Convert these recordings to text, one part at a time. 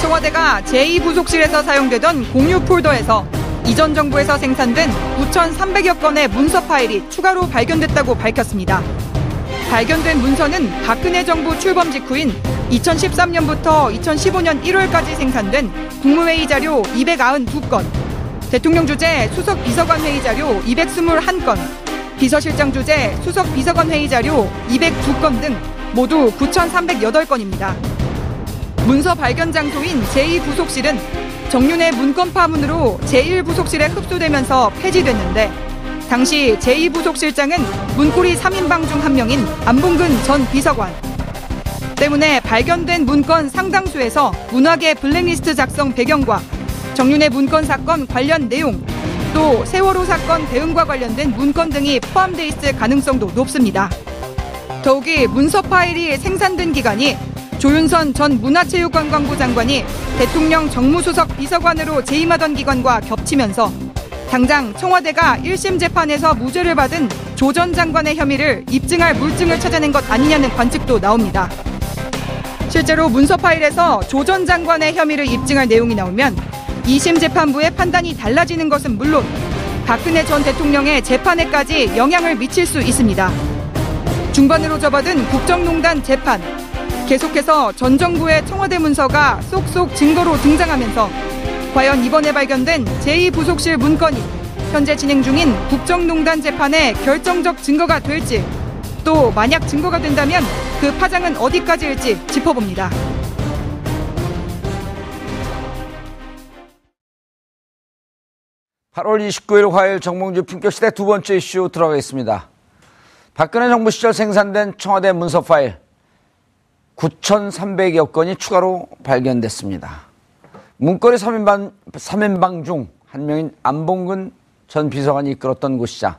청와대가 제2부속실에서 사용되던 공유 폴더에서 이전 정부에서 생산된 9,300여 건의 문서 파일이 추가로 발견됐다고 밝혔습니다. 발견된 문서는 박근혜 정부 출범 직후인 2013년부터 2015년 1월까지 생산된 국무회의 자료 292건, 대통령 주재 수석 비서관 회의 자료 221건, 비서실장 주재 수석 비서관 회의 자료 202건 등 모두 9,308건입니다. 문서 발견 장소인 제2부속실은 정윤의 문건 파문으로 제1부속실에 흡수되면서 폐지됐는데, 당시 제2부속실장은 문고리 3인방 중 한 명인 안봉근 전 비서관 때문에 발견된 문건 상당수에서 문학의 블랙리스트 작성 배경과 정윤의 문건 사건 관련 내용, 또 세월호 사건 대응과 관련된 문건 등이 포함돼 있을 가능성도 높습니다. 더욱이 문서 파일이 생산된 기간이 조윤선 전 문화체육관광부 장관이 대통령 정무수석 비서관으로 재임하던 기간과 겹치면서 당장 청와대가 1심 재판에서 무죄를 받은 조 전 장관의 혐의를 입증할 물증을 찾아낸 것 아니냐는 관측도 나옵니다. 실제로 문서 파일에서 조 전 장관의 혐의를 입증할 내용이 나오면 2심 재판부의 판단이 달라지는 것은 물론 박근혜 전 대통령의 재판에까지 영향을 미칠 수 있습니다. 중반으로 접어든 국정농단 재판, 계속해서 전 정부의 청와대 문서가 쏙쏙 증거로 등장하면서 과연 이번에 발견된 제2부속실 문건이 현재 진행 중인 국정농단 재판의 결정적 증거가 될지, 또 만약 증거가 된다면 그 파장은 어디까지일지 짚어봅니다. 화요일 정봉주 품격시대 두 번째 이슈 들어가겠습니다. 박근혜 정부 시절 생산된 청와대 문서 파일 9,300여 건이 추가로 발견됐습니다. 문거리 3인방 중 한 명인 안봉근 전 비서관이 이끌었던 곳이자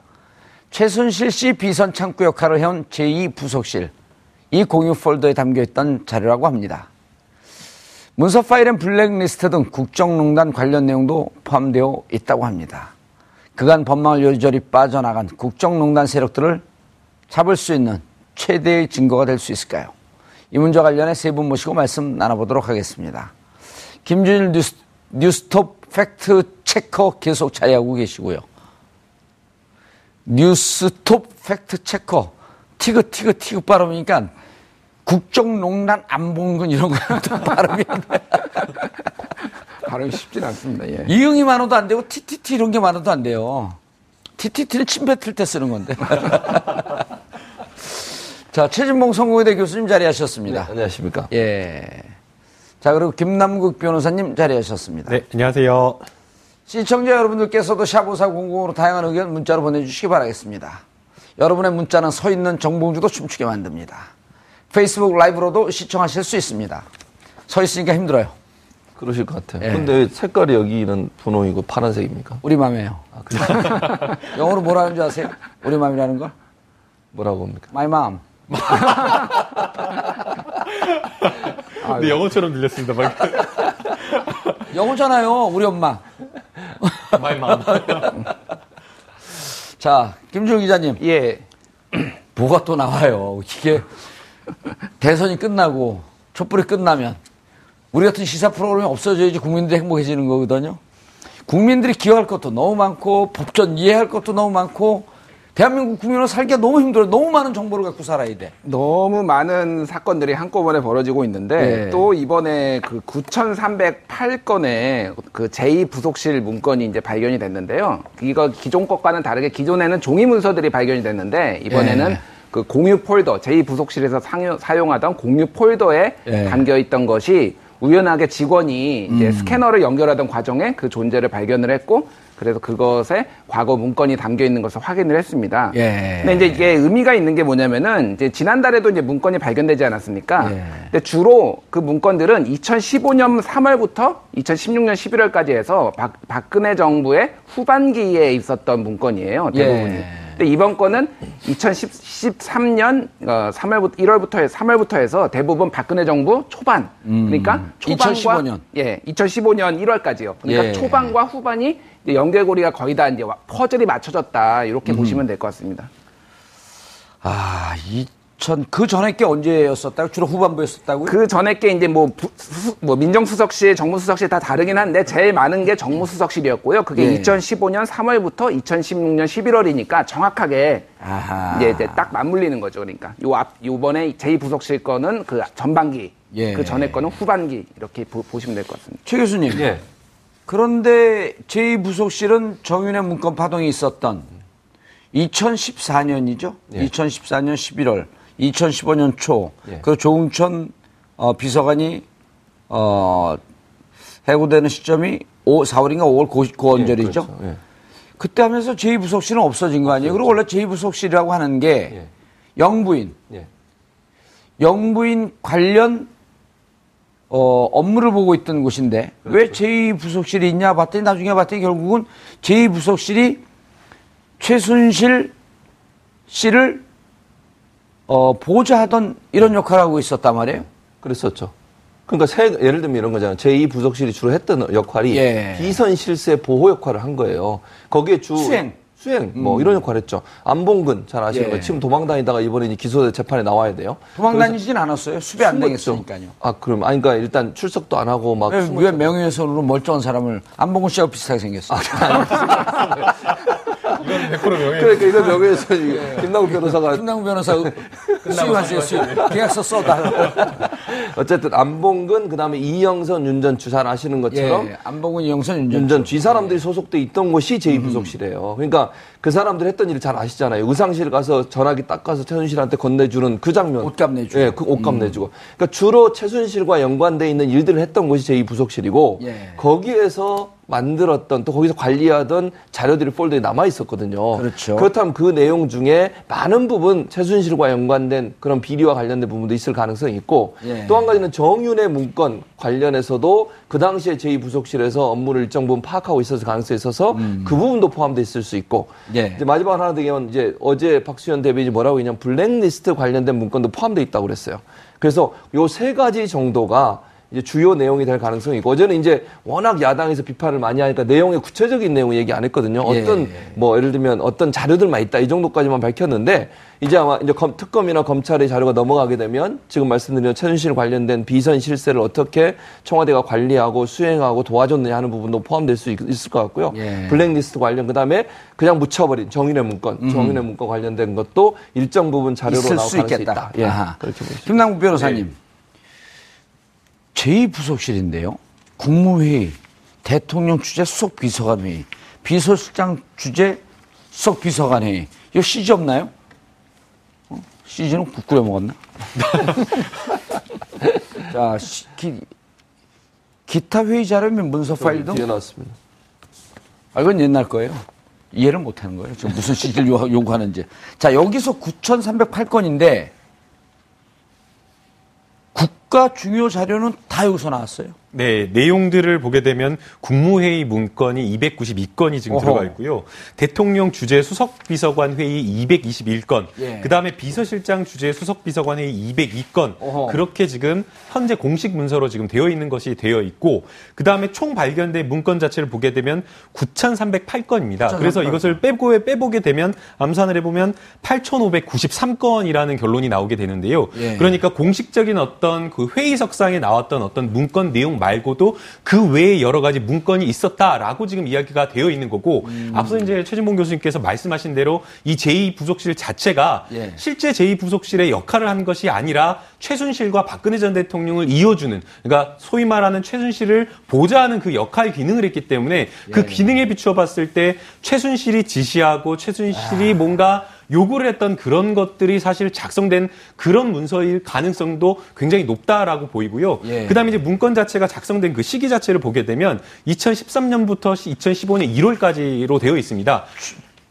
최순실 씨 비선 창구 역할을 해온 제2부속실, 이 공유 폴더에 담겨있던 자료라고 합니다. 문서 파일엔 블랙리스트 등 국정농단 관련 내용도 포함되어 있다고 합니다. 그간 법망을 요리조리 빠져나간 국정농단 세력들을 잡을 수 있는 최대의 증거가 될 수 있을까요? 이 문제와 관련해 세 분 모시고 말씀 나눠보도록 하겠습니다. 김준일 뉴스톱 팩트체커 계속 자리하고 계시고요. 뉴스톱 팩트체커 티그 발음이니까 국정농단 안봉근 이런 거 발음이 안 돼요. 발음이 쉽진 않습니다. 예. 이응이 많아도 안 되고 TTT 이런 게 많아도 안 돼요. TTT는 침 뱉을 때 쓰는 건데. 자, 최진봉 성공회대 교수님 자리하셨습니다. 네, 안녕하십니까. 예. 자, 그리고 김남국 변호사님 자리하셨습니다. 네, 안녕하세요. 시청자 여러분들께서도 샵5400으로 다양한 의견 문자로 보내주시기 바라겠습니다. 여러분의 문자는 서 있는 정봉주도 춤추게 만듭니다. 페이스북 라이브로도 시청하실 수 있습니다. 서 있으니까 힘들어요. 그러실 것 같아요. 예. 근데 색깔이 여기는 분홍이고 파란색입니까? 우리 맘이에요. 아, 그래요? 영어로 뭐라는 줄 아세요? 우리 맘이라는 걸? 뭐라고 합니까? My mom. 근데 영어처럼 들렸습니다. 영어잖아요, 우리 엄마. My mom. 자, 김준일 기자님. 예. 뭐가 또 나와요? 이게 대선이 끝나고 촛불이 끝나면 우리 같은 시사 프로그램이 없어져야지 국민들이 행복해지는 거거든요. 국민들이 기억할 것도 너무 많고 법전 이해할 것도 너무 많고 대한민국 국민으로 살기가 너무 힘들어요. 너무 많은 정보를 갖고 살아야 돼. 너무 많은 사건들이 한꺼번에 벌어지고 있는데 예. 또 이번에 그 9,308건의 그 제2부속실 문건이 이제 발견이 됐는데요. 이거 기존 것과는 다르게 기존에는 종이 문서들이 발견이 됐는데 이번에는 예. 그 공유 폴더, 제2부속실에서 사용하던 공유 폴더에 예. 담겨있던 것이 우연하게 직원이 이제 스캐너를 연결하던 과정에 그 존재를 발견을 했고 그래서 그것에 과거 문건이 담겨 있는 것을 확인을 했습니다. 예. 근데 이제 이게 의미가 있는 게 뭐냐면은 이제 지난달에도 이제 문건이 발견되지 않았습니까? 예. 근데 주로 그 문건들은 2015년 3월부터 2016년 11월까지 해서 박근혜 정부의 후반기에 있었던 문건이에요. 대부분이. 예. 근데 이번 건은 2013년 3월부터 해서 대부분 박근혜 정부 초반. 그러니까 초반과 2015년. 예, 2015년 1월까지요. 그러니까 예. 초반과 후반이 이제 연결고리가 거의 다 이제 퍼즐이 맞춰졌다. 이렇게 보시면 될 것 같습니다. 아, 그 전에 게 언제였었다고? 주로 후반부였었다고요? 그 전에 게 이제 뭐 민정수석실, 정무수석실 다 다르긴 한데 제일 많은 게 정무수석실이었고요. 그게 네. 2015년 3월부터 2016년 11월이니까 정확하게 이제 딱 맞물리는 거죠. 그러니까 요번에 제2부속실 거는 그 전반기, 예. 그 전에 거는 후반기 이렇게 보시면 될 것 같습니다. 최 교수님. 예. 그런데 제2부속실은 정윤의 문건 파동이 있었던 2014년이죠. 예. 2014년 11월. 2015년 초, 예. 그리고 조응천 비서관이 해고되는 시점이 4월인가 5월 고원절이죠. 예, 그렇죠. 예. 그때 하면서 제2부속실은 없어진 거 아니에요? 그렇죠. 그리고 원래 제2부속실이라고 하는 게 예. 영부인, 예. 영부인 관련 업무를 보고 있던 곳인데 그렇죠. 왜 제2부속실이 있냐 봤더니 나중에 봤더니 결국은 제2부속실이 최순실 씨를 보좌하던 이런 역할을 하고 있었단 말이에요? 그랬었죠. 그러니까 예를 들면 이런 거잖아요. 제2부속실이 주로 했던 역할이 예. 비선실세 보호 역할을 한 거예요. 거기에 수행 뭐 이런 역할을 했죠. 안봉근 잘 아시는 예. 거예요. 지금 도망다니다가 이번에 기소 재판에 나와야 돼요. 도망다니진 않았어요. 수배 안 당했으니까요. 아 그럼 그러니까 일단 출석도 안 하고 막 왜 명예훼손으로 멀쩡한 사람을 안봉근 씨하고 비슷하게 생겼어요. 이건 100% 명예훼손. 그러니까 이건 명예훼손이 김남국 변호사가 수임하세요. 수임. 계약서 써달라. 어쨌든 안봉근 그다음에 이영선 윤전추 잘 아시는 것처럼 예, 안봉근 이영선 윤전추 이 사람들이 소속돼 있던 곳이 제2부속실이에요. 그러니까 그 사람들 했던 일 잘 아시잖아요. 의상실 가서 전화기 닦아서 최순실한테 건네주는 그 장면. 옷값 내주고. 예, 그 옷값 내주고. 그러니까 주로 최순실과 연관돼 있는 일들을 했던 곳이 제2부속실이고 예. 거기에서 만들었던 또 거기서 관리하던 자료들이 폴더에 남아 있었거든요. 그렇죠. 그렇다면 그 내용 중에 많은 부분 최순실과 연관된 그런 비리와 관련된 부분도 있을 가능성이 있고 예. 또 한 가지는 정윤의 문건 관련해서도 그 당시에 제2부속실에서 업무를 일정 부분 파악하고 있었을 가능성이 있어서 그 부분도 포함돼 있을 수 있고 예. 이제 마지막 하나 되면 이제 어제 박수현 대변인이 뭐라고 했냐면 블랙리스트 관련된 문건도 포함돼 있다고 그랬어요. 그래서 요 세 가지 정도가 이제 주요 내용이 될 가능성이 있고 어제는 이제 워낙 야당에서 비판을 많이 하니까 내용의 구체적인 내용을 얘기 안 했거든요. 어떤 뭐 예를 들면 어떤 자료들만 있다 이 정도까지만 밝혔는데 이제 아마 이제 특검이나 검찰의 자료가 넘어가게 되면 지금 말씀드린 최순실 관련된 비선 실세를 어떻게 청와대가 관리하고 수행하고 도와줬느냐 하는 부분도 포함될 수 있을 것 같고요. 예. 블랙리스트 관련 그다음에 그냥 묻혀버린 정윤의 문건 관련된 것도 일정 부분 자료로 나올 가능성이 있다. 예. 그렇게 보시죠. 김남국 변호사님. 예. 제2부속실인데요. 국무회의, 대통령 주재 수석비서관회의, 비서실장 주재 수석비서관회의. 이거 CG 없나요? CG는 국 끓여 먹었나? 자, 기타 회의 자료면 문서 파일도? 뒤에 나왔습니다. 아, 이건 옛날 거예요. 이해를 못 하는 거예요. 지금 무슨 CG를 요구하는지. 자, 여기서 9,308건인데, 국가 중요 자료는 다 여기서 나왔어요. 네, 내용들을 보게 되면 국무회의 문건이 292건이 지금 들어가 있고요. 대통령 주재 수석비서관 회의 221건, 예. 그다음에 비서실장 주재 수석비서관 회의 202건. 그렇게 지금 현재 공식 문서로 지금 되어 있는 것이 되어 있고, 그다음에 총 발견된 문건 자체를 보게 되면 9,308건입니다. 9,308건. 그래서 이것을 빼보게 되면 암산을 해보면 8,593건이라는 결론이 나오게 되는데요. 예. 그러니까 공식적인 어떤 그 회의석상에 나왔던 어떤 문건 내용 말고도 그 외에 여러 가지 문건이 있었다라고 지금 이야기가 되어 있는 거고 앞서 이제 최진봉 교수님께서 말씀하신 대로 이 제2부속실 자체가 예. 실제 제2부속실의 역할을 한 것이 아니라 최순실과 박근혜 전 대통령을 이어주는 그러니까 소위 말하는 최순실을 보좌하는 그 역할 기능을 했기 때문에 그 기능에 비추어 봤을 때 최순실이 지시하고 최순실이 뭔가 요구를 했던 그런 것들이 사실 작성된 그런 문서일 가능성도 굉장히 높다라고 보이고요. 예. 그다음에 이제 문건 자체가 작성된 그 시기 자체를 보게 되면 2013년부터 2015년 1월까지로 되어 있습니다.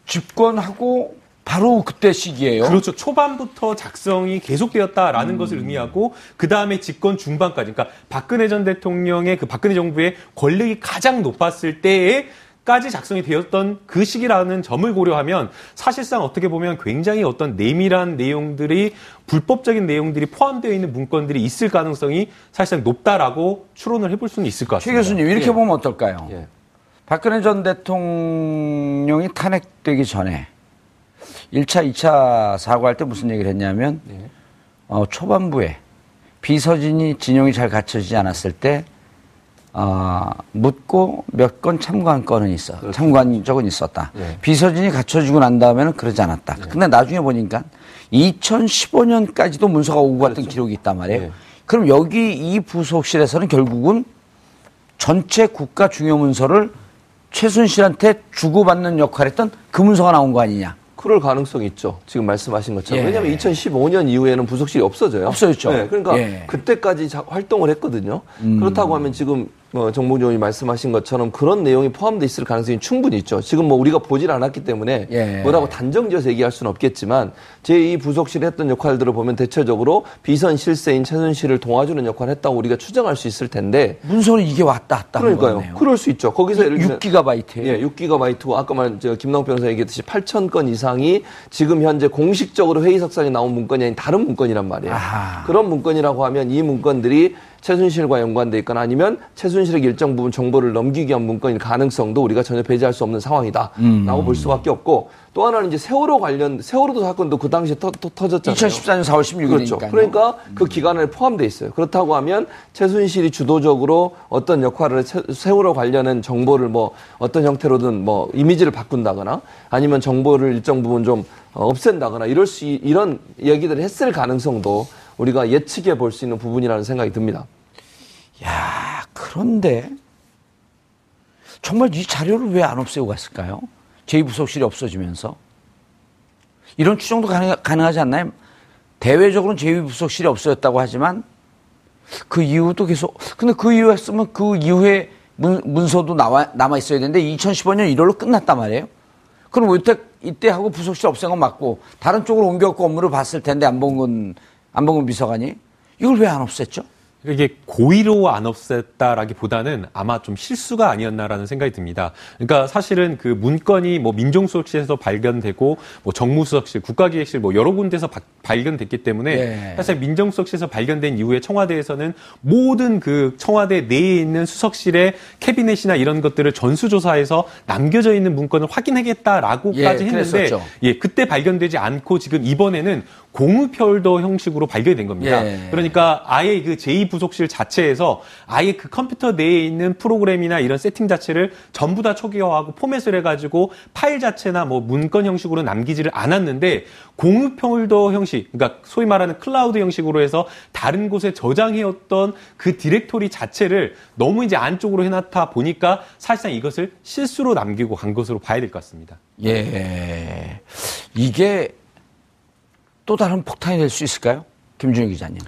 집권하고 바로 그때 시기예요. 그렇죠. 초반부터 작성이 계속되었다라는 것을 의미하고 그다음에 집권 중반까지 그러니까 박근혜 전 대통령의 그 박근혜 정부의 권력이 가장 높았을 때에 까지 작성이 되었던 그 시기라는 점을 고려하면 사실상 어떻게 보면 굉장히 어떤 내밀한 내용들이 불법적인 내용들이 포함되어 있는 문건들이 있을 가능성이 사실상 높다라고 추론을 해볼 수는 있을 것 같습니다. 최 교수님 이렇게 보면 어떨까요? 예. 박근혜 전 대통령이 탄핵되기 전에 1차, 2차 사과할 때 무슨 얘기를 했냐면 초반부에 비서진이 진영이 잘 갖춰지지 않았을 때 묻고 몇 건 참고한 건은 있어. 그렇죠. 참고한 적은 있었다. 예. 비서진이 갖춰지고 난 다음에는 그러지 않았다. 예. 근데 나중에 보니까 2015년까지도 문서가 오고 갔던 그렇죠. 기록이 있단 말이에요. 예. 그럼 여기 이 부속실에서는 결국은 전체 국가 중요 문서를 최순실한테 주고받는 역할을 했던 그 문서가 나온 거 아니냐. 그럴 가능성이 있죠. 지금 말씀하신 것처럼. 예. 왜냐하면 2015년 이후에는 부속실이 없어져요. 없어졌죠. 네, 그러니까 그때까지 활동을 했거든요. 그렇다고 하면 지금 정봉주 의원이 말씀하신 것처럼 그런 내용이 포함되어 있을 가능성이 충분히 있죠. 지금 뭐 우리가 보질 않았기 때문에 뭐라고 단정지어서 얘기할 수는 없겠지만 제2부속실이 했던 역할들을 보면 대체적으로 비선 실세인 최순실을 도와주는 역할을 했다고 우리가 추정할 수 있을 텐데 문서는 이게 왔다 갔다 하는 거네요. 그러니까요. 그럴 수 있죠. 거기서 예를 들면 6기가바이트예요. 예, 6기가바이트고 아까 말 김남국 변호사 얘기했듯이 8,000건 이상이 지금 현재 공식적으로 회의석상에 나온 문건이 아닌 다른 문건이란 말이에요. 아하. 그런 문건이라고 하면 이 문건들이 최순실과 연관돼 있거나 아니면 최순실에게 일정 부분 정보를 넘기기 위한 문건일 가능성도 우리가 전혀 배제할 수 없는 상황이다라고 볼 수밖에 없고 또 하나는 이제 세월호 관련 세월호도 사건도 그 당시에 터졌잖아요. 2014년 4월 16일이니까요. 그렇죠. 그러니까 그 기간에 포함돼 있어요. 그렇다고 하면 최순실이 주도적으로 어떤 역할을 세월호 관련한 정보를 뭐 어떤 형태로든 뭐 이미지를 바꾼다거나 아니면 정보를 일정 부분 좀 없앤다거나 이런 얘기들을 했을 가능성도. 우리가 예측해 볼 수 있는 부분이라는 생각이 듭니다. 야, 그런데 정말 이 자료를 왜 안 없애고 갔을까요? 제2부속실이 없어지면서. 이런 추정도 가능하지 않나요? 대외적으로는 제2부속실이 없어졌다고 하지만 그 이후도 계속. 근데 그 이후에 쓰면 그 이후에 문서도 남아 있어야 되는데 2015년 1월로 끝났단 말이에요. 그럼 이때 하고 부속실 없앤 건 맞고 다른 쪽으로 옮겼고 업무를 봤을 텐데 안봉근 비서관이 이걸 왜 안 없앴죠? 이게 고의로 안 없앴다라기보다는 아마 좀 실수가 아니었나라는 생각이 듭니다. 그러니까 사실은 그 문건이 뭐 민정수석실에서 발견되고 뭐 정무수석실, 국가기획실 뭐 여러 군데서 발견됐기 때문에 사실 민정수석실에서 발견된 이후에 청와대에서는 모든 그 청와대 내에 있는 수석실의 캐비넷이나 이런 것들을 전수조사해서 남겨져 있는 문건을 확인하겠다라고까지 했는데 그때 발견되지 않고 지금 이번에는 공우표도 형식으로 발견이 된 겁니다. 그러니까 아예 그 제2부속실 자체에서 아예 그 컴퓨터 내에 있는 프로그램이나 이런 세팅 자체를 전부 다 초기화하고 포맷을 해가지고 파일 자체나 뭐 문건 형식으로 남기지를 않았는데 공유폴더 형식, 그러니까 소위 말하는 클라우드 형식으로 해서 다른 곳에 저장해왔던 그 디렉토리 자체를 너무 이제 안쪽으로 해놨다 보니까 사실상 이것을 실수로 남기고 간 것으로 봐야 될 것 같습니다. 예, 이게 또 다른 폭탄이 될 수 있을까요? 김준일 기자님.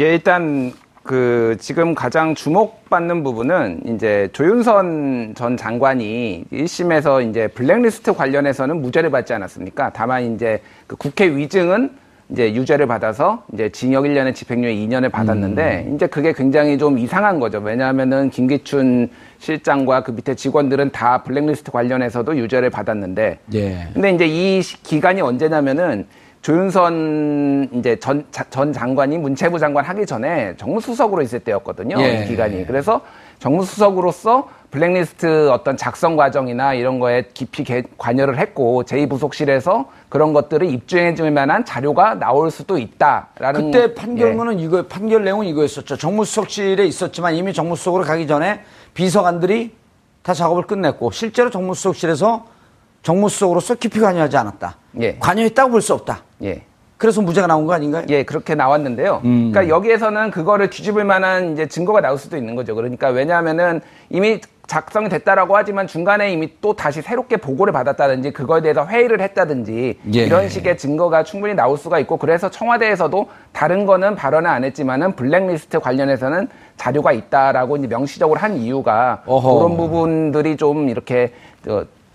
예, 일단 그 지금 가장 주목받는 부분은 이제 조윤선 전 장관이 1심에서 이제 블랙리스트 관련해서는 무죄를 받지 않았습니까? 다만 이제 그 국회 위증은 이제 유죄를 받아서 이제 징역 1년에 집행유예 2년을 받았는데 이제 그게 굉장히 좀 이상한 거죠. 왜냐하면은 김기춘 실장과 그 밑에 직원들은 다 블랙리스트 관련해서도 유죄를 받았는데. 예. 근데 이제 이 기간이 언제냐면은 조윤선 이제 전 장관이 문체부 장관 하기 전에 정무수석으로 있을 때였거든요. 이 기간이. 그래서 정무수석으로서 블랙리스트 어떤 작성 과정이나 이런 거에 깊이 관여를 했고 제2부속실에서 그런 것들을 입증해 줄 만한 자료가 나올 수도 있다라는. 그때 판결문은 예. 이거 판결 내용은 이거였었죠. 정무수석실에 있었지만 이미 정무수석으로 가기 전에 비서관들이 다 작업을 끝냈고 실제로 정무수석실에서 정무수석으로서 깊이 관여하지 않았다. 예. 관여했다고 볼 수 없다. 예. 그래서 무죄가 나온 거 아닌가요? 예, 그렇게 나왔는데요. 그러니까 여기에서는 그거를 뒤집을 만한 이제 증거가 나올 수도 있는 거죠. 그러니까 왜냐하면은 이미 작성이 됐다라고 하지만 중간에 이미 또 다시 새롭게 보고를 받았다든지 그거에 대해서 회의를 했다든지 예. 이런 식의 증거가 충분히 나올 수가 있고 그래서 청와대에서도 다른 거는 발언을 안 했지만은 블랙리스트 관련해서는 자료가 있다라고 이제 명시적으로 한 이유가 어허. 그런 부분들이 좀 이렇게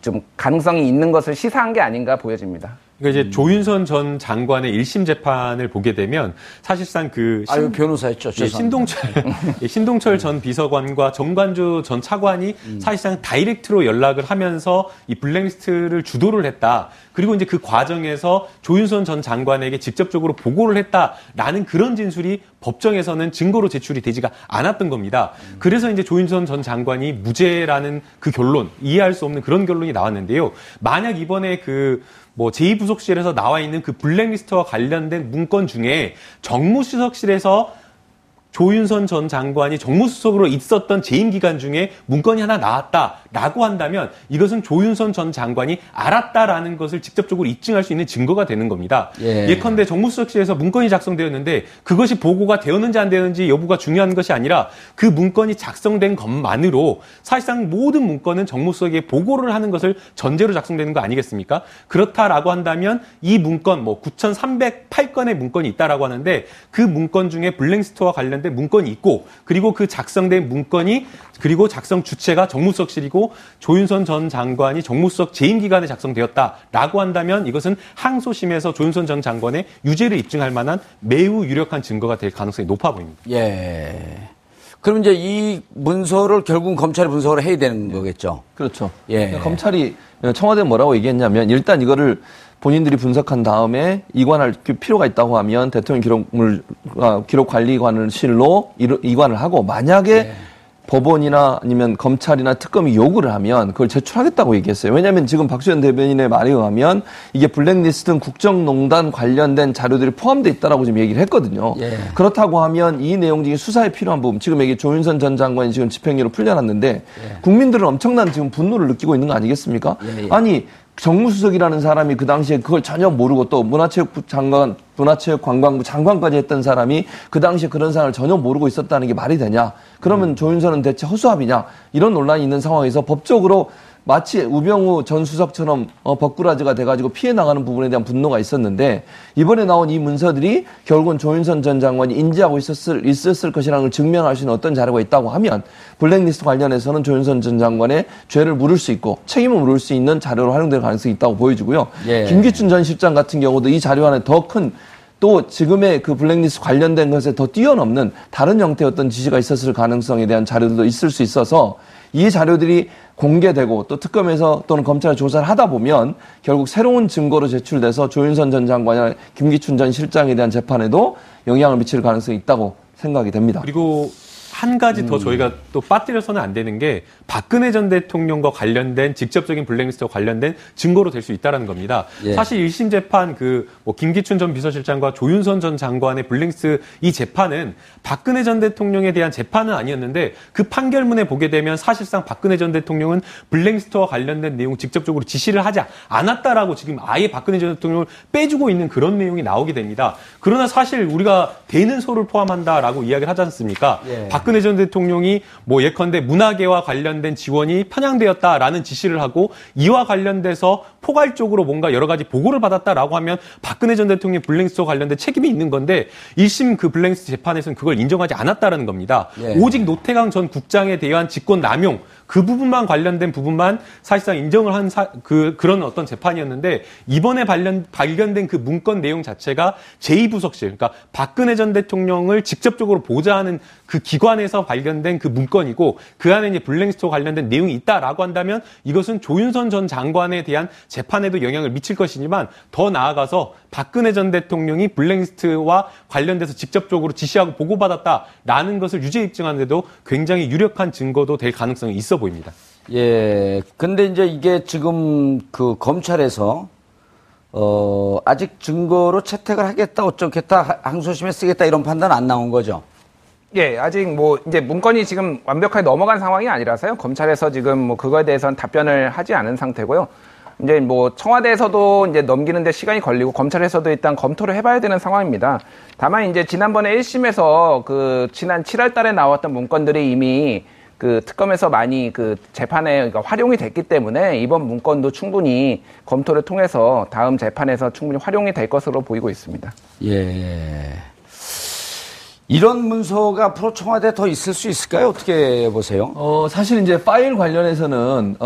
좀 가능성이 있는 것을 시사한 게 아닌가 보여집니다. 그러니까 이제 조윤선 전 장관의 1심 재판을 보게 되면 사실상 그 변호사였죠. 예, 신동철 전 비서관과 정관주 전 차관이 사실상 다이렉트로 연락을 하면서 이 블랙리스트를 주도를 했다. 그리고 이제 그 과정에서 조윤선 전 장관에게 직접적으로 보고를 했다라는 그런 진술이 법정에서는 증거로 제출이 되지가 않았던 겁니다. 그래서 이제 조윤선 전 장관이 무죄라는 그 결론, 이해할 수 없는 그런 결론이 나왔는데요. 만약 이번에 제2부속실에서 나와 있는 그 블랙리스트와 관련된 문건 중에 정무수석실에서 조윤선 전 장관이 정무수석으로 있었던 재임 기간 중에 문건이 하나 나왔다라고 한다면 이것은 조윤선 전 장관이 알았다라는 것을 직접적으로 입증할 수 있는 증거가 되는 겁니다. 예. 예컨대 정무수석실에서 문건이 작성되었는데 그것이 보고가 되었는지 안 되었는지 여부가 중요한 것이 아니라 그 문건이 작성된 것만으로 사실상 모든 문건은 정무수석에게 보고를 하는 것을 전제로 작성되는 거 아니겠습니까? 그렇다라고 한다면 이 문건 9,308건의 문건이 있다라고 하는데 그 문건 중에 블랙리스트와 관련 문건이 있고 그리고 그 작성된 문건이 그리고 작성 주체가 정무수석실이고 조윤선 전 장관이 정무수석 재임 기간에 작성되었다라고 한다면 이것은 항소심에서 조윤선 전 장관의 유죄를 입증할 만한 매우 유력한 증거가 될 가능성이 높아 보입니다. 예. 그럼 이제 이 문서를 결국은 검찰이 분석을 해야 되는 거겠죠. 그렇죠. 예. 검찰이 청와대는 뭐라고 얘기했냐면 일단 이거를 본인들이 분석한 다음에 이관할 필요가 있다고 하면 대통령 기록관리관실로 이관을 하고 만약에 네. 법원이나 아니면 검찰이나 특검이 요구를 하면 그걸 제출하겠다고 얘기했어요. 왜냐하면 지금 박수현 대변인의 말에 의하면 이게 블랙리스트는 국정농단 관련된 자료들이 포함되어 있다라고 지금 얘기를 했거든요. 예. 그렇다고 하면 이 내용 중에 수사에 필요한 부분, 지금 이게 조윤선 전 장관이 지금 집행유예로 풀려났는데 예. 국민들은 엄청난 지금 분노를 느끼고 있는 거 아니겠습니까? 예. 아니 정무수석이라는 사람이 그 당시에 그걸 전혀 모르고 또 문화체육부 장관, 문화체육관광부 장관까지 했던 사람이 그 당시에 그런 사람을 전혀 모르고 있었다는 게 말이 되냐? 그러면 조윤선은 대체 허수아비냐? 이런 논란이 있는 상황에서 법적으로 마치 우병우 전 수석처럼 법꾸라지가 돼가지고 피해 나가는 부분에 대한 분노가 있었는데 이번에 나온 이 문서들이 결국은 조윤선 전 장관이 인지하고 있었을 것이라는 걸 증명할 수 있는 어떤 자료가 있다고 하면 블랙리스트 관련해서는 조윤선 전 장관의 죄를 물을 수 있고 책임을 물을 수 있는 자료로 활용될 가능성이 있다고 보여지고요. 예. 김기춘 전 실장 같은 경우도 이 자료 안에 더 큰 또 지금의 그 블랙리스트 관련된 것에 더 뛰어넘는 다른 형태의 어떤 지시가 있었을 가능성에 대한 자료들도 있을 수 있어서 이 자료들이 공개되고 또 특검에서 또는 검찰 조사를 하다 보면 결국 새로운 증거로 제출돼서 조윤선 전 장관이나 김기춘 전 실장에 대한 재판에도 영향을 미칠 가능성이 있다고 생각이 됩니다. 그리고 한 가지 더 저희가 또 빠뜨려서는 안 되는 게 박근혜 전 대통령과 관련된 직접적인 블랙리스트와 관련된 증거로 될 수 있다는 겁니다. 예. 사실 1심 재판 김기춘 전 비서실장과 조윤선 전 장관의 블랙리스트 이 재판은 박근혜 전 대통령에 대한 재판은 아니었는데 그 판결문에 보게 되면 사실상 박근혜 전 대통령은 블랙리스트와 관련된 내용 직접적으로 지시를 하지 않았다라고 지금 아예 박근혜 전 대통령을 빼주고 있는 그런 내용이 나오게 됩니다. 그러나 사실 우리가 대는 소를 포함한다라고 이야기를 하지 않습니까? 예. 박근혜 전 대통령이 예컨대 문화계와 관련된 지원이 편향되었다라는 지시를 하고 이와 관련돼서 포괄적으로 뭔가 여러 가지 보고를 받았다라고 하면 박근혜 전 대통령의 블랙리스트와 관련된 책임이 있는 건데 1심 그 블랙리스트 재판에서는 그걸 인정하지 않았다라는 겁니다. 예. 오직 노태강 전 국장에 대한 직권 남용 그 부분만 관련된 부분만 사실상 인정을 한 그런 어떤 재판이었는데 이번에 발견된 그 문건 내용 자체가 제2부속실 그러니까 박근혜 전 대통령을 직접적으로 보좌하는 그 기관에서 발견된 그 문건이고 그 안에 이제 블랙리스트와 관련된 내용이 있다라고 한다면 이것은 조윤선 전 장관에 대한 재판에도 영향을 미칠 것이지만 더 나아가서 박근혜 전 대통령이 블랙리스트와 관련돼서 직접적으로 지시하고 보고받았다라는 것을 유죄 입증하는 데도 굉장히 유력한 증거도 될 가능성이 있어 보입니다. 예. 근데 이제 이게 지금 그 검찰에서 아직 증거로 채택을 하겠다, 어쩌겠다, 항소심에 쓰겠다 이런 판단 안 나온 거죠? 예, 아직 뭐 이제 문건이 지금 완벽하게 넘어간 상황이 아니라서요. 검찰에서 지금 뭐 그거에 대해서는 답변을 하지 않은 상태고요. 이제 뭐 청와대에서도 이제 넘기는데 시간이 걸리고 검찰에서도 일단 검토를 해봐야 되는 상황입니다. 다만 이제 지난번에 1심에서 그 지난 7월 달에 나왔던 문건들이 이미 그 특검에서 많이 그 재판에 그러니까 활용이 됐기 때문에 이번 문건도 충분히 검토를 통해서 다음 재판에서 충분히 활용이 될 것으로 보이고 있습니다. 예. 이런 문서가 앞으로 청와대에 더 있을 수 있을까요? 어떻게 보세요? 사실 이제 파일 관련해서는,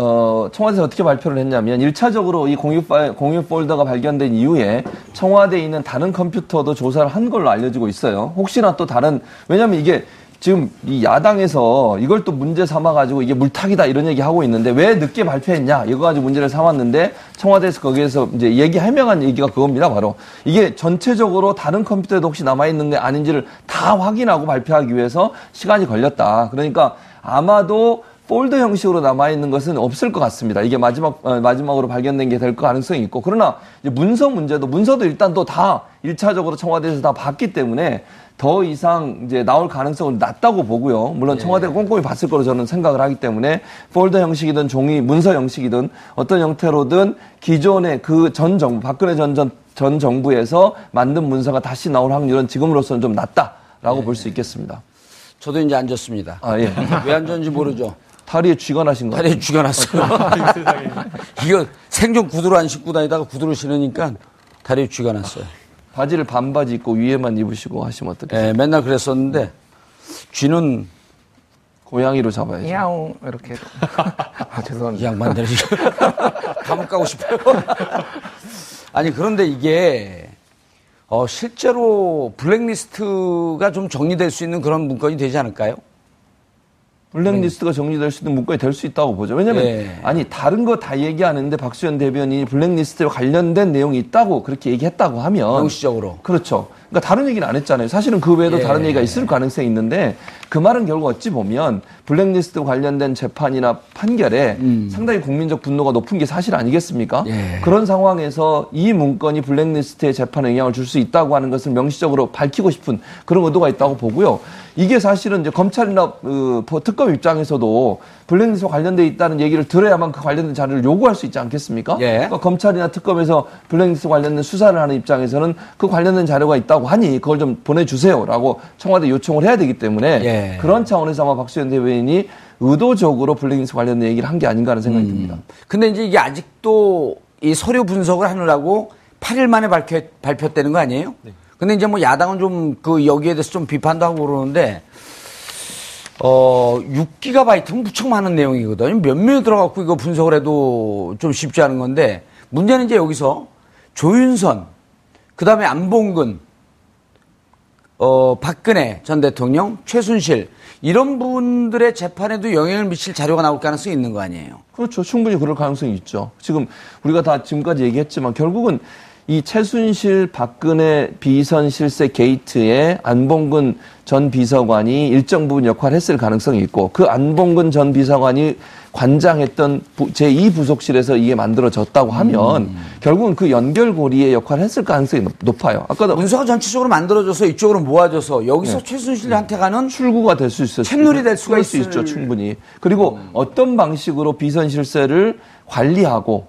청와대에서 어떻게 발표를 했냐면, 1차적으로 이 공유 폴더가 발견된 이후에 청와대에 있는 다른 컴퓨터도 조사를 한 걸로 알려지고 있어요. 혹시나 또 다른, 왜냐면 이게, 지금 이 야당에서 이걸 또 문제 삼아가지고 이게 물타기다 이런 얘기 하고 있는데 왜 늦게 발표했냐 이거 가지고 문제를 삼았는데 청와대에서 거기에서 이제 얘기 해명한 얘기가 그겁니다. 바로 이게 전체적으로 다른 컴퓨터에도 혹시 남아있는 게 아닌지를 다 확인하고 발표하기 위해서 시간이 걸렸다. 그러니까 아마도 폴더 형식으로 남아있는 것은 없을 것 같습니다. 이게 마지막으로 발견된 게 될 가능성이 있고. 그러나 이제 문서도 일단 또 다 1차적으로 청와대에서 다 봤기 때문에 더 이상 이제 나올 가능성은 낮다고 보고요. 물론 청와대가 꼼꼼히 봤을 거로 저는 생각을 하기 때문에 폴더 형식이든 종이 문서 형식이든 어떤 형태로든 기존의 그 전 정부, 박근혜 전 정부에서 만든 문서가 다시 나올 확률은 지금으로서는 좀 낮다라고 볼 수 있겠습니다. 저도 이제 앉았습니다. 아, 예. 왜 앉았는지 모르죠. 다리에 쥐가 나신 거예요. 다리에 쥐가 났어요. 이거 생존 구두를 안 신고 다니다가 구두를 신으니까 다리에 쥐가 났어요. 바지를 반바지 입고 위에만 입으시고 하시면 어떡해요? 예, 맨날 그랬었는데 쥐는 고양이로 잡아야죠. 야옹 이렇게. 아, 죄송합니다. 양반 내리시고 감옥 가고 싶어요. 아니 그런데 이게 실제로 블랙리스트가 좀 정리될 수 있는 그런 문건이 되지 않을까요? 블랙리스트가 정리될 수 있는 문건이 될 수 있다고 보죠. 왜냐면, 아니, 다른 거 다 얘기하는데 박수현 대변인이 블랙리스트와 관련된 내용이 있다고 그렇게 얘기했다고 하면. 형식적으로. 그렇죠. 그러니까 다른 얘기는 안 했잖아요. 사실은 그 외에도 다른 얘기가 있을 가능성이 있는데 그 말은 결국 어찌 보면 블랙리스트 관련된 재판이나 판결에 상당히 국민적 분노가 높은 게 사실 아니겠습니까? 예. 그런 상황에서 이 문건이 블랙리스트에 재판에 영향을 줄 수 있다고 하는 것을 명시적으로 밝히고 싶은 그런 의도가 있다고 보고요. 이게 사실은 이제 검찰이나 특검 입장에서도 블랙리스트와 관련돼 있다는 얘기를 들어야만 그 관련된 자료를 요구할 수 있지 않겠습니까? 예. 그러니까 검찰이나 특검에서 블랙리스트 관련된 수사를 하는 입장에서는 그 관련된 자료가 있다고 하니 그걸 좀 보내주세요라고 청와대 요청을 해야 되기 때문에 그런 차원에서 아마 박수현 대변인이 의도적으로 블랙리스트 관련된 얘기를 한 게 아닌가 하는 생각이 듭니다. 근데 이제 이게 아직도 이 서류 분석을 하느라고 8일 만에 발표되는 거 아니에요? 네. 근데 이제 뭐 야당은 좀 그 여기에 대해서 좀 비판도 하고 그러는데 6기가바이트면 무척 많은 내용이거든요. 몇 명이 들어가고 이거 분석을 해도 좀 쉽지 않은 건데 문제는 이제 여기서 조윤선 그다음에 안봉근 박근혜 전 대통령, 최순실 이런 분들의 재판에도 영향을 미칠 자료가 나올 가능성이 있는 거 아니에요? 그렇죠. 충분히 그럴 가능성이 있죠. 지금 우리가 다 지금까지 얘기했지만 결국은 이 최순실, 박근혜 비선 실세 게이트에 안봉근 전 비서관이 일정 부분 역할을 했을 가능성이 있고 그 안봉근 전 비서관이 관장했던 제2부속실에서 이게 만들어졌다고 하면 결국은 그 연결고리의 역할을 했을 가능성이 높아요. 아까도 문서가 전체적으로 만들어져서 이쪽으로 모아져서 여기서 최순실한테 가는 출구가 될 수 있어요. 챗놀이 될 수가 있죠. 충분히. 그리고 어떤 방식으로 비선실세를 관리하고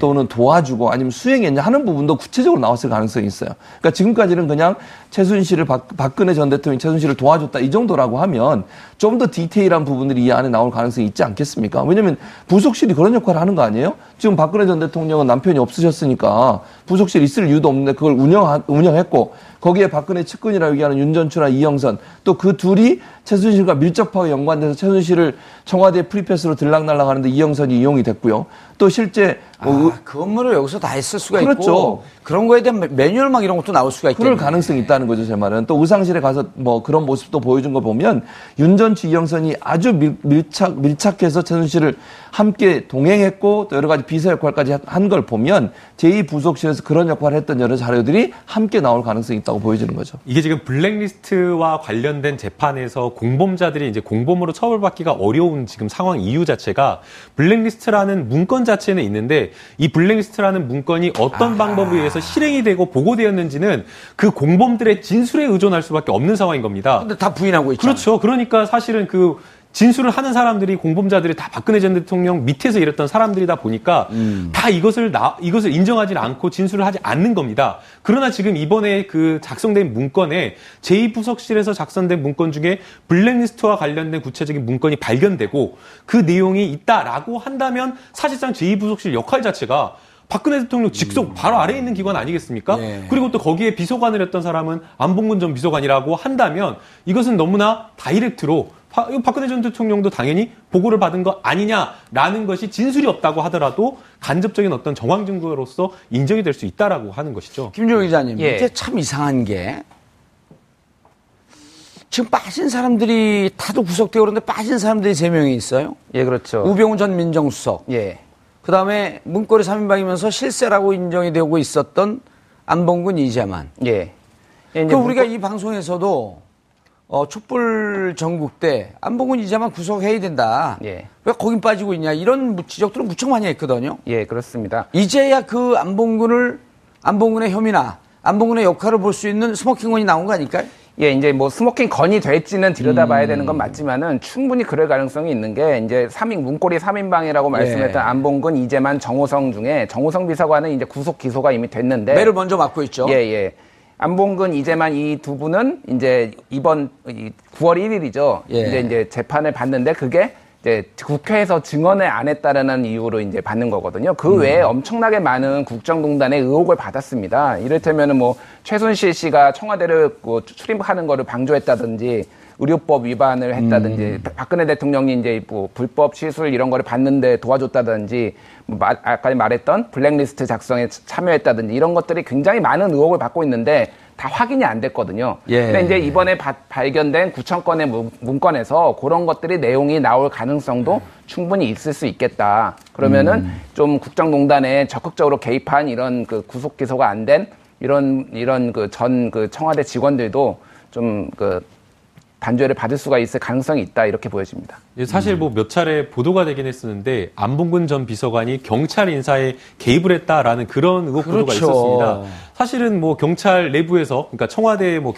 또는 도와주고 아니면 수행했냐 하는 부분도 구체적으로 나왔을 가능성이 있어요. 그러니까 지금까지는 그냥 최순실을 박근혜 전 대통령이 최순실을 도와줬다 이 정도라고 하면 좀 더 디테일한 부분들이 이 안에 나올 가능성이 있지 않겠습니까? 왜냐하면 부속실이 그런 역할을 하는 거 아니에요? 지금 박근혜 전 대통령은 남편이 없으셨으니까 부속실 있을 이유도 없는데 그걸 운영했고 거기에 박근혜 측근이라고 얘기하는 윤전추나 이영선 또 그 둘이 최순실과 밀접하게 연관돼서 최순실을 청와대 프리패스로 들락날락하는데 이영선이 이용이 됐고요. 또 실제 그 업무를 여기서 다 했을 수가 그렇죠. 있고 그런 거에 대한 매뉴얼 막 이런 것도 나올 수가 있겠네요. 그럴 가능성이 있다는 거죠, 제 말은. 또 의상실에 가서 뭐 그런 모습도 보여준 거 보면 윤전추, 이영선이 아주 밀착해서 최순실을 함께 동행했고 또 여러 가지 비서 역할까지 한 걸 보면 제2부속실에서 그런 역할을 했던 여러 자료들이 함께 나올 가능성이 있다고 보여지는 거죠. 이게 지금 블랙리스트와 관련된 재판에서 공범자들이 이제 공범으로 처벌받기가 어려운 지금 상황 이유 자체가 블랙리스트라는 문건 자체는 있는데 이 블랙리스트라는 문건이 어떤 방법에 의해서 실행이 되고 보고되었는지는 그 공범들의 진술에 의존할 수밖에 없는 상황인 겁니다. 근데 다 부인하고 있죠. 그렇죠. 그러니까 사실은 그 진술을 하는 사람들이 공범자들이 다 박근혜 전 대통령 밑에서 일했던 사람들이다 보니까 다 이것을 인정하지 않고 진술을 하지 않는 겁니다. 그러나 지금 이번에 그 작성된 문건에 제2부속실에서 작성된 문건 중에 블랙리스트와 관련된 구체적인 문건이 발견되고 그 내용이 있다라고 한다면 사실상 제2부속실 역할 자체가 박근혜 대통령 직속 바로 아래에 있는 기관 아니겠습니까? 네. 그리고 또 거기에 비서관을 했던 사람은 안봉근 전 비서관이라고 한다면 이것은 너무나 다이렉트로 박근혜 전 대통령도 당연히 보고를 받은 거 아니냐라는 것이 진술이 없다고 하더라도 간접적인 어떤 정황 증거로서 인정이 될 수 있다라고 하는 것이죠. 김종인 기자님, 예. 이게 참 이상한 게 지금 빠진 사람들이 다도 구속되고 그런데 빠진 사람들이 3명이 있어요. 예, 그렇죠. 우병우 전 민정수석. 예. 그다음에 문고리 3인방이면서 실세라고 인정이 되고 있었던 안봉근, 이재만. 예. 예 그 우리가 이 방송에서도 촛불 전국 때 안봉근, 이재만 구속해야 된다. 예. 왜 거긴 빠지고 있냐 이런 지적들은 무척 많이 했거든요. 예, 그렇습니다. 이제야 그 안봉근의 혐의나 안봉근의 역할을 볼 수 있는 스모킹건이 나온 거 아닐까요? 예, 이제 뭐 스모킹 건이 될지는 들여다봐야 되는 건 맞지만은 충분히 그럴 가능성이 있는 게 이제 3인 문고리 3인방이라고 말씀했던 예. 안봉근, 이재만, 정호성 중에 정호성 비서관은 이제 구속 기소가 이미 됐는데 매를 먼저 맡고 있죠. 예, 예. 안봉근, 이재만 이 두 분은 이제 이번 9월 1일이죠. 예. 이제 재판을 받는데 그게 이제 국회에서 증언을 안 했다라는 이유로 이제 받는 거거든요. 그 외에 엄청나게 많은 국정농단의 의혹을 받았습니다. 이를테면은 뭐 최순실 씨가 청와대를 뭐 출입하는 거를 방조했다든지 의료법 위반을 했다든지 박근혜 대통령이 이제 뭐 불법 시술 이런 거를 봤는데 도와줬다든지 아까 말했던 블랙리스트 작성에 참여했다든지 이런 것들이 굉장히 많은 의혹을 받고 있는데 다 확인이 안 됐거든요. 예. 근데 이제 이번에 발견된 9,000건의 문건에서 그런 것들이 내용이 나올 가능성도 충분히 있을 수 있겠다. 그러면은 좀 국정농단에 적극적으로 개입한 이런 그 구속 기소가 안 된 이런 그 청와대 직원들도 좀 그 단죄를 받을 수가 있을 가능성이 있다 이렇게 보여집니다. 사실 뭐 몇 차례 보도가 되긴 했었는데 안봉근 전 비서관이 경찰 인사에 개입을 했다라는 그런 의혹 그렇죠. 보도가 있었습니다. 사실은 뭐 경찰 내부에서 그러니까 청와대 뭐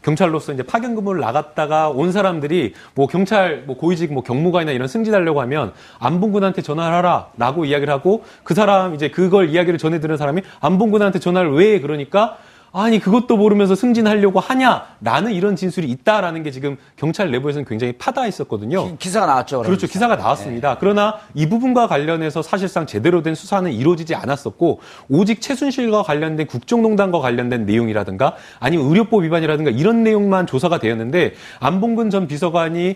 경찰로서 이제 파견 근무를 나갔다가 온 사람들이 뭐 경찰 뭐 고위직 뭐 경무관이나 이런 승진하려고 하면 안봉근한테 전화를 하라라고 이야기를 하고 그 사람 이제 그걸 이야기를 전해 들은 사람이 안봉근한테 전화를 왜 그러니까 아니 그것도 모르면서 승진하려고 하냐라는 이런 진술이 있다라는 게 지금 경찰 내부에서는 굉장히 파다했었거든요. 기사가 나왔죠. 그렇죠. 그러면서. 기사가 나왔습니다. 네. 그러나 이 부분과 관련해서 사실상 제대로 된 수사는 이루어지지 않았었고 오직 최순실과 관련된 국정농단과 관련된 내용이라든가 아니면 의료법 위반이라든가 이런 내용만 조사가 되었는데 안봉근 전 비서관이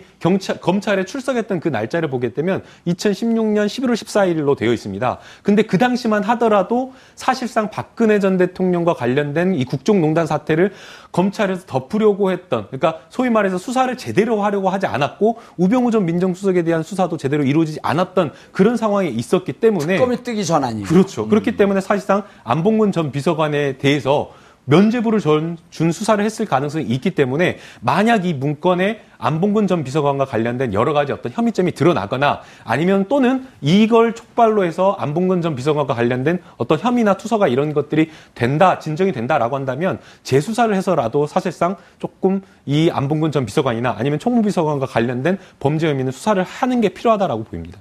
검찰에 출석했던 그 날짜를 보게 되면 2016년 11월 14일로 되어 있습니다. 근데 그 당시만 하더라도 사실상 박근혜 전 대통령과 관련된 이 국정농단 사태를 검찰에서 덮으려고 했던 그러니까 소위 말해서 수사를 제대로 하려고 하지 않았고 우병우 전 민정수석에 대한 수사도 제대로 이루어지지 않았던 그런 상황이 있었기 때문에 특검이 뜨기 전 아니에요. 그렇죠. 그렇기 때문에 사실상 안봉근 전 비서관에 대해서 면죄부를 준 수사를 했을 가능성이 있기 때문에 만약 이 문건에 안봉근 전 비서관과 관련된 여러 가지 어떤 혐의점이 드러나거나 아니면 또는 이걸 촉발로 해서 안봉근 전 비서관과 관련된 어떤 혐의나 투서가 이런 것들이 된다, 진정이 된다라고 한다면 재수사를 해서라도 사실상 조금 이 안봉근 전 비서관이나 아니면 총무비서관과 관련된 범죄 혐의는 수사를 하는 게 필요하다라고 보입니다.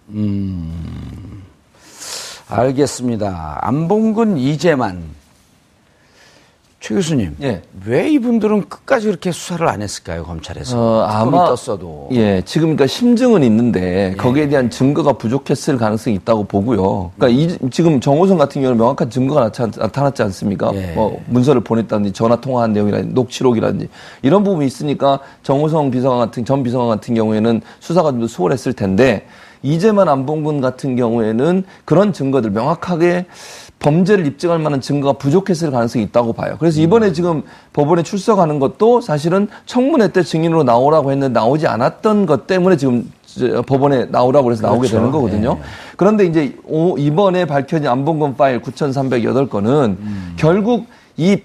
알겠습니다. 안봉근, 이재만. 최 교수님, 예. 왜 이분들은 끝까지 그렇게 수사를 안 했을까요? 검찰에서 아마 떴어도 예, 지금 그러니까 심증은 있는데 예. 거기에 대한 증거가 부족했을 가능성이 있다고 보고요. 그러니까 지금 정호성 같은 경우는 명확한 증거가 나타났지 않습니까? 예. 뭐 문서를 보냈다든지 전화 통화한 내용이라든지 녹취록이라든지 이런 부분이 있으니까 정호성 전 비서관 같은 경우에는 수사가 좀 더 수월했을 텐데. 이재만 안봉근 같은 경우에는 그런 증거들 명확하게 범죄를 입증할 만한 증거가 부족했을 가능성이 있다고 봐요. 그래서 이번에 지금 법원에 출석하는 것도 사실은 청문회 때 증인으로 나오라고 했는데 나오지 않았던 것 때문에 지금 법원에 나오라고 해서 나오게 그렇죠. 되는 거거든요. 네. 그런데 이제 이번에 밝혀진 안봉근 파일 9,308건은 결국 이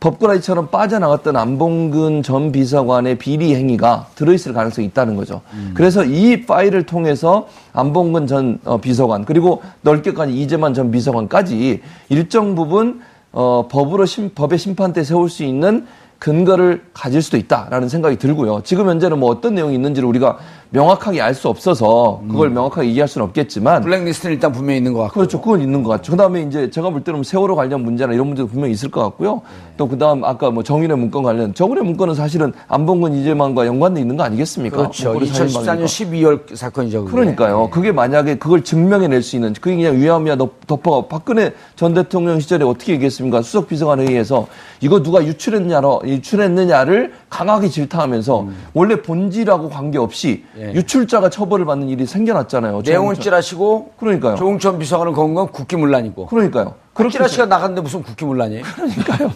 법꾸라지처럼 빠져나갔던 안봉근 전 비서관의 비리 행위가 들어있을 가능성이 있다는 거죠. 그래서 이 파일을 통해서 안봉근 전 비서관 그리고 넓게까지 이재만 전 비서관까지 일정 부분 법으로 법의 심판대에 세울 수 있는 근거를 가질 수도 있다라는 생각이 들고요. 지금 현재는 뭐 어떤 내용이 있는지를 우리가 명확하게 알 수 없어서 그걸 명확하게 이해할 수는 없겠지만 블랙리스트는 일단 분명히 있는 것 같고 그렇죠. 그건 있는 것 같죠. 그다음에 이제 제가 볼 때는 세월호 관련 문제나 이런 문제도 분명히 있을 것 같고요. 네. 또 그다음 아까 뭐 정윤회 문건 관련 정윤회 문건은 사실은 안봉근 이재만과 연관돼 있는 거 아니겠습니까? 그렇죠. 2014년 12월 사건이죠. 그게. 그러니까요. 네. 그게 만약에 그걸 증명해낼 수 있는 그게 그냥 위험이야 덮어 박근혜 전 대통령 시절에 어떻게 얘기했습니까? 수석 비서관 회의에서 이거 누가 유출했느냐를 강하게 질타하면서 원래 본질하고 관계없이 예. 유출자가 처벌을 받는 일이 생겨났잖아요. 내용은 찌라시고 그러니까요. 조응천 비서관을 건 건 국기문란이고 그러니까요. 그렇게 찌라시가 나갔는데 무슨 국기문란이에요? 그러니까요.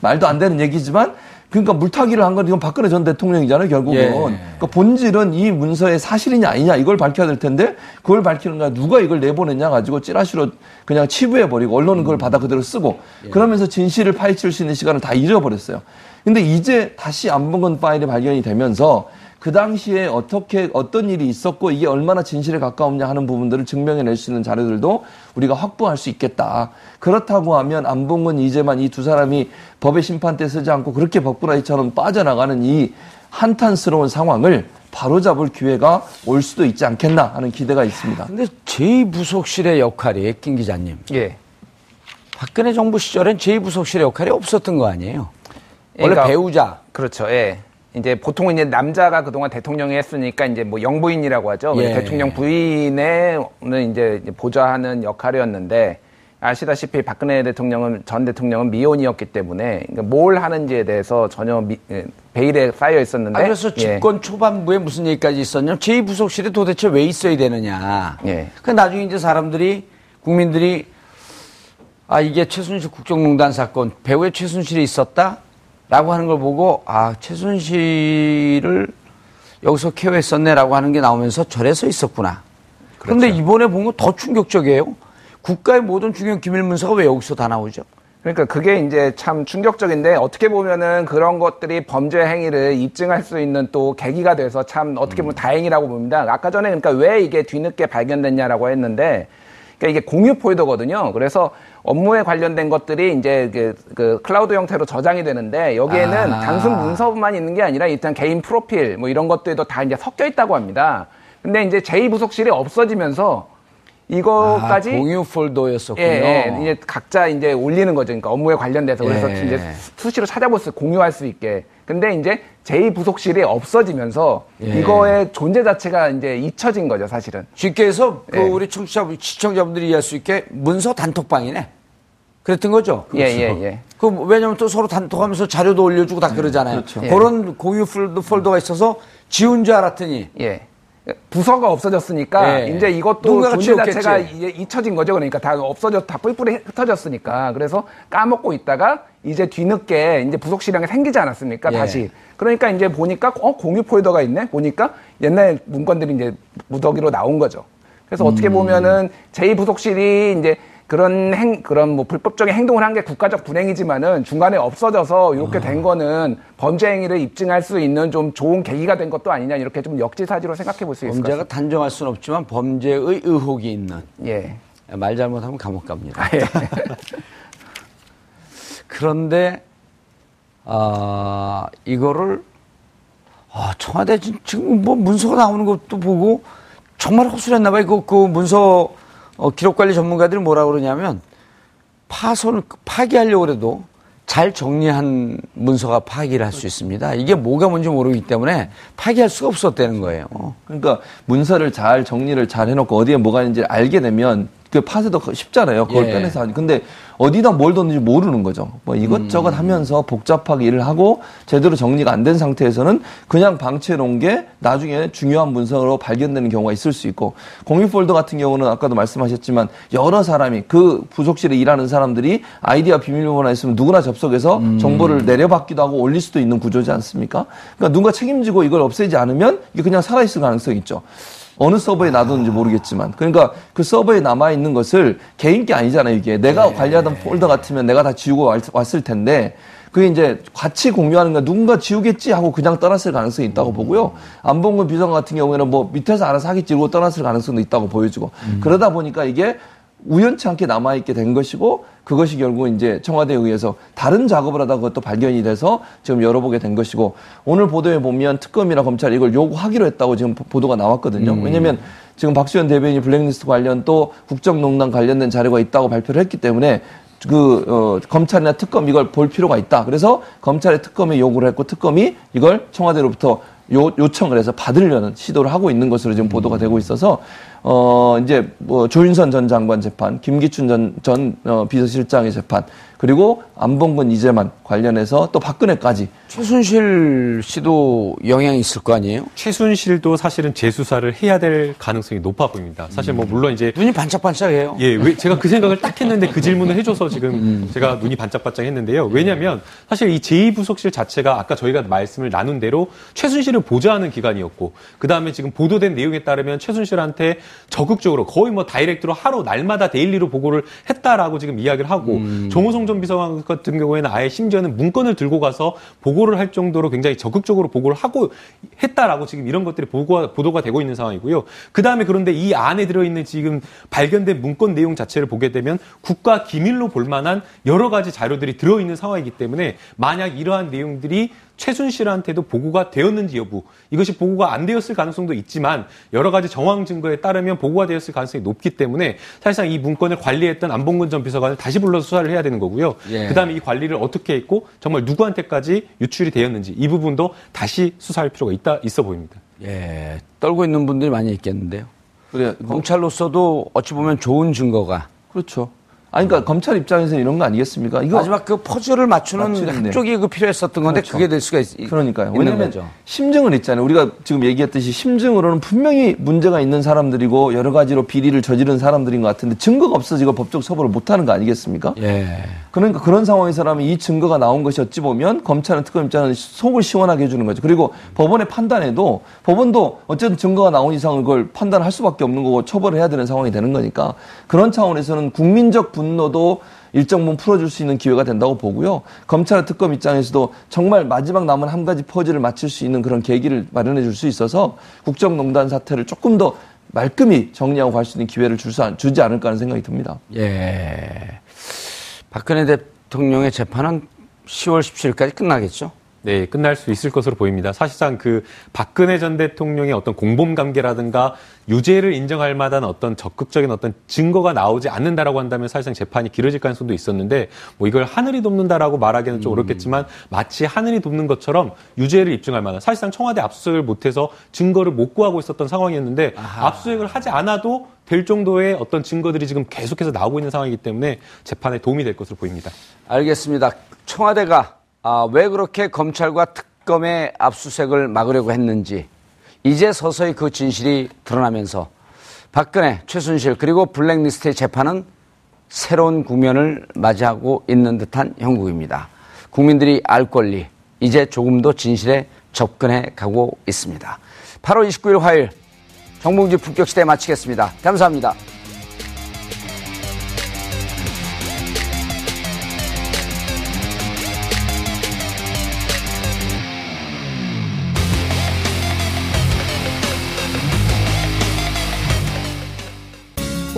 말도 안 되는 얘기지만 그러니까 물타기를 한 건 이건 박근혜 전 대통령이잖아요. 결국은 예. 그러니까 본질은 이 문서의 사실이냐 아니냐 이걸 밝혀야 될 텐데 그걸 밝히는가 누가 이걸 내보냈냐 가지고 찌라시로 그냥 치부해버리고 언론은 그걸 받아 그대로 쓰고 예. 그러면서 진실을 파헤칠 수 있는 시간을 다 잃어버렸어요. 근데 이제 다시 안봉근 파일이 발견이 되면서 그 당시에 어떻게 어떤 일이 있었고 이게 얼마나 진실에 가까웠냐 하는 부분들을 증명해낼 수 있는 자료들도 우리가 확보할 수 있겠다. 그렇다고 하면 안봉근 이재만 이 두 사람이 법의 심판대 쓰지 않고 그렇게 법꾸라지처럼 빠져나가는 이 한탄스러운 상황을 바로잡을 기회가 올 수도 있지 않겠나 하는 기대가 있습니다. 근데 제2부속실의 역할이 김 기자님. 예. 박근혜 정부 시절엔 제2부속실의 역할이 없었던 거 아니에요? 원래 그러니까, 배우자. 그렇죠. 예. 이제 보통은 이제 남자가 그동안 대통령이 했으니까 이제 뭐 영부인이라고 하죠. 예. 대통령 부인을 이제 보좌하는 역할이었는데 아시다시피 박근혜 대통령은 전 대통령은 미혼이었기 때문에 뭘 하는지에 대해서 전혀 베일에 쌓여 있었는데. 아, 그래서 집권 예. 초반부에 무슨 얘기까지 있었냐면 제2부속실이 도대체 왜 있어야 되느냐. 예. 그 나중에 이제 사람들이 국민들이 아 이게 최순실 국정농단 사건 배후에 최순실이 있었다. 라고 하는 걸 보고 아 최순실을 여기서 케어했었네라고 하는 게 나오면서 저래서 있었구나. 그렇죠. 그런데 이번에 본 건 더 충격적이에요. 국가의 모든 중요한 기밀 문서가 왜 여기서 다 나오죠? 그러니까 그게 이제 참 충격적인데 어떻게 보면은 그런 것들이 범죄 행위를 입증할 수 있는 또 계기가 돼서 참 어떻게 보면 다행이라고 봅니다. 아까 전에 그러니까 왜 이게 뒤늦게 발견됐냐라고 했는데. 그러니까 이게 공유 폴더거든요. 그래서 업무에 관련된 것들이 이제 그 클라우드 형태로 저장이 되는데 여기에는 단순 문서만 있는 게 아니라 일단 개인 프로필 뭐 이런 것들도 다 이제 섞여 있다고 합니다. 근데 이제 제2부속실이 없어지면서 이거까지 공유 폴더였었군요. 예, 이제 각자 이제 올리는 거죠. 그러니까 업무에 관련돼서 그래서 예. 이제 수시로 찾아볼 수 공유할 수 있게. 근데 이제 제2부속실이 없어지면서 예. 이거의 존재 자체가 이제 잊혀진 거죠, 사실은. 쉽게 해서 예. 우리 시청자분들이 이해할 수 있게 문서 단톡방이네. 그랬던 거죠. 예예예. 예, 예. 그 왜냐면 또 서로 단톡하면서 자료도 올려주고 다 그러잖아요. 그렇죠. 예. 그런 공유 폴더가 있어서 지운 줄 알았더니. 예. 부서가 없어졌으니까 예. 이제 이것도 존재 자체가 이제 잊혀진 거죠. 그러니까 다 없어져 다 뿔뿔이 흩어졌으니까 그래서 까먹고 있다가 이제 뒤늦게 이제 부속실량이 생기지 않았습니까? 예. 다시 그러니까 이제 보니까 공유 폴더가 있네. 보니까 옛날 문건들이 이제 무더기로 나온 거죠. 그래서 어떻게 보면은 제2부속실이 이제 그런 뭐 불법적인 행동을 한 게 국가적 분행이지만은 중간에 없어져서 이렇게 된 거는 범죄 행위를 입증할 수 있는 좀 좋은 계기가 된 것도 아니냐 이렇게 좀 역지사지로 생각해 볼 수 있을 것 같습니다. 범죄가 단정할 수는 없지만 범죄의 의혹이 있는. 예. 말 잘못하면 감옥 갑니다. 예. 그런데 이거를 청와대 지금 뭐 문서가 나오는 것도 보고 정말 허술했나 봐요. 그 문서 기록관리 전문가들이 뭐라 그러냐면 파손을 파기하려고 해도 잘 정리한 문서가 파기를 할 수 있습니다. 이게 뭐가 뭔지 모르기 때문에 파기할 수가 없었다는 거예요. 그러니까 문서를 잘 정리를 잘 해놓고 어디에 뭐가 있는지 알게 되면 그 파쇄도 쉽잖아요. 그걸 빼내서 하니. 근데 어디다 뭘 뒀는지 모르는 거죠. 뭐 이것저것 하면서 복잡하게 일을 하고 제대로 정리가 안 된 상태에서는 그냥 방치해놓은 게 나중에 중요한 분석으로 발견되는 경우가 있을 수 있고, 공유 폴더 같은 경우는 아까도 말씀하셨지만 여러 사람이 그 부속실에 일하는 사람들이 아이디와 비밀번호가 있으면 누구나 접속해서 정보를 내려받기도 하고 올릴 수도 있는 구조지 않습니까? 그러니까 누군가 책임지고 이걸 없애지 않으면 이게 그냥 살아있을 가능성이 있죠. 어느 서버에 놔뒀는지 모르겠지만. 그러니까 그 서버에 남아있는 것을 개인 게 아니잖아요, 이게. 내가 관리하던 폴더 같으면 내가 다 지우고 왔을 텐데, 그게 이제 같이 공유하는 거 누군가 지우겠지 하고 그냥 떠났을 가능성이 있다고 보고요. 안봉근 비서관 같은 경우에는 뭐 밑에서 알아서 하겠지 이러고 떠났을 가능성도 있다고 보여지고. 그러다 보니까 이게 우연치 않게 남아있게 된 것이고, 그것이 결국 이제 청와대에 의해서 다른 작업을 하다가 그것도 발견이 돼서 지금 열어보게 된 것이고, 오늘 보도에 보면 특검이나 검찰이 이걸 요구하기로 했다고 지금 보도가 나왔거든요. 왜냐면 지금 박수현 대변인이 블랙리스트 관련 또 국정농단 관련된 자료가 있다고 발표를 했기 때문에 검찰이나 특검 이걸 볼 필요가 있다. 그래서 검찰의 특검에 요구를 했고, 특검이 이걸 청와대로부터 요청을 해서 받으려는 시도를 하고 있는 것으로 지금 보도가 되고 있어서, 이제 뭐 조윤선 전 장관 재판, 김기춘 전 비서실장의 재판, 그리고 안봉근 이재만 관련해서 또 박근혜까지. 최순실 씨도 영향이 있을 거 아니에요? 최순실도 사실은 재수사를 해야 될 가능성이 높아 보입니다. 사실 뭐 물론 이제 눈이 반짝반짝해요. 예, 왜 제가 그 생각을 딱 했는데 그 질문을 해줘서 지금 제가 눈이 반짝반짝했는데요. 왜냐하면 사실 이 제2부속실 자체가 아까 저희가 말씀을 나눈 대로 최순실을 보좌하는 기관이었고, 그 다음에 지금 보도된 내용에 따르면 최순실한테 적극적으로 거의 뭐 다이렉트로 하루 날마다 데일리로 보고를 했다라고 지금 이야기를 하고, 정호성 전 비서관 같은 경우에는 아예 심지어는 문건을 들고 가서 보고를 할 정도로 굉장히 적극적으로 보고를 하고 했다라고 지금 이런 것들이 보도가 되고 있는 상황이고요. 그 다음에 그런데 이 안에 들어있는 지금 발견된 문건 내용 자체를 보게 되면 국가 기밀로 볼 만한 여러 가지 자료들이 들어있는 상황이기 때문에 만약 이러한 내용들이 최순실한테도 보고가 되었는지 여부, 이것이 보고가 안 되었을 가능성도 있지만 여러 가지 정황 증거에 따르면 보고가 되었을 가능성이 높기 때문에 사실상 이 문건을 관리했던 안봉근 전 비서관을 다시 불러서 수사를 해야 되는 거고요. 그다음에 이 관리를 어떻게 했고 정말 누구한테까지 유출이 되었는지 이 부분도 다시 수사할 필요가 있어 보입니다. 예, 떨고 있는 분들이 많이 있겠는데요. 그래, 검찰로서도 어찌 보면 좋은 증거가. 그렇죠. 아니, 그러니까 검찰 입장에서는 이런 거 아니겠습니까? 이거 마지막 그 퍼즐을 맞추는 한쪽이 그 필요했었던 건데, 그렇죠. 그게 될 수가 있는 거죠. 그러니까요. 왜냐면 심증은 있잖아요. 우리가 지금 얘기했듯이 심증으로는 분명히 문제가 있는 사람들이고 여러 가지로 비리를 저지른 사람들인 것 같은데 증거가 없어지고 법적 처벌을 못하는 거 아니겠습니까? 예. 그러니까 그런 상황에서라면 이 증거가 나온 것이 어찌 보면 검찰은 특검 입장은 속을 시원하게 해주는 거죠. 그리고 법원의 판단에도 법원도 어쨌든 증거가 나온 이상은 그걸 판단할 수밖에 없는 거고 처벌을 해야 되는 상황이 되는 거니까, 그런 차원에서는 국민적 분노도 일정 부분 풀어줄 수 있는 기회가 된다고 보고요. 검찰 특검 입장에서도 정말 마지막 남은 한 가지 퍼즐을 맞출 수 있는 그런 계기를 마련해 줄 수 있어서 국정농단 사태를 조금 더 말끔히 정리하고 갈 수 있는 기회를 주지 않을까 하는 생각이 듭니다. 예. 박근혜 대통령의 재판은 10월 17일까지 끝나겠죠? 네, 끝날 수 있을 것으로 보입니다. 사실상 그 박근혜 전 대통령의 어떤 공범 관계라든가 유죄를 인정할 만한 어떤 적극적인 어떤 증거가 나오지 않는다라고 한다면 사실상 재판이 길어질 가능성도 있었는데, 뭐 이걸 하늘이 돕는다라고 말하기는 좀 어렵겠지만 마치 하늘이 돕는 것처럼 유죄를 입증할 만한, 사실상 청와대 압수수색을 못해서 증거를 못 구하고 있었던 상황이었는데 압수수색을 하지 않아도 될 정도의 어떤 증거들이 지금 계속해서 나오고 있는 상황이기 때문에 재판에 도움이 될 것으로 보입니다. 알겠습니다. 청와대가 왜 그렇게 검찰과 특검의 압수수색을 막으려고 했는지 이제 서서히 그 진실이 드러나면서 박근혜, 최순실 그리고 블랙리스트의 재판은 새로운 국면을 맞이하고 있는 듯한 형국입니다. 국민들이 알 권리, 이제 조금 더 진실에 접근해 가고 있습니다. 8월 29일 화요일 정봉주 품격시대에 마치겠습니다. 감사합니다.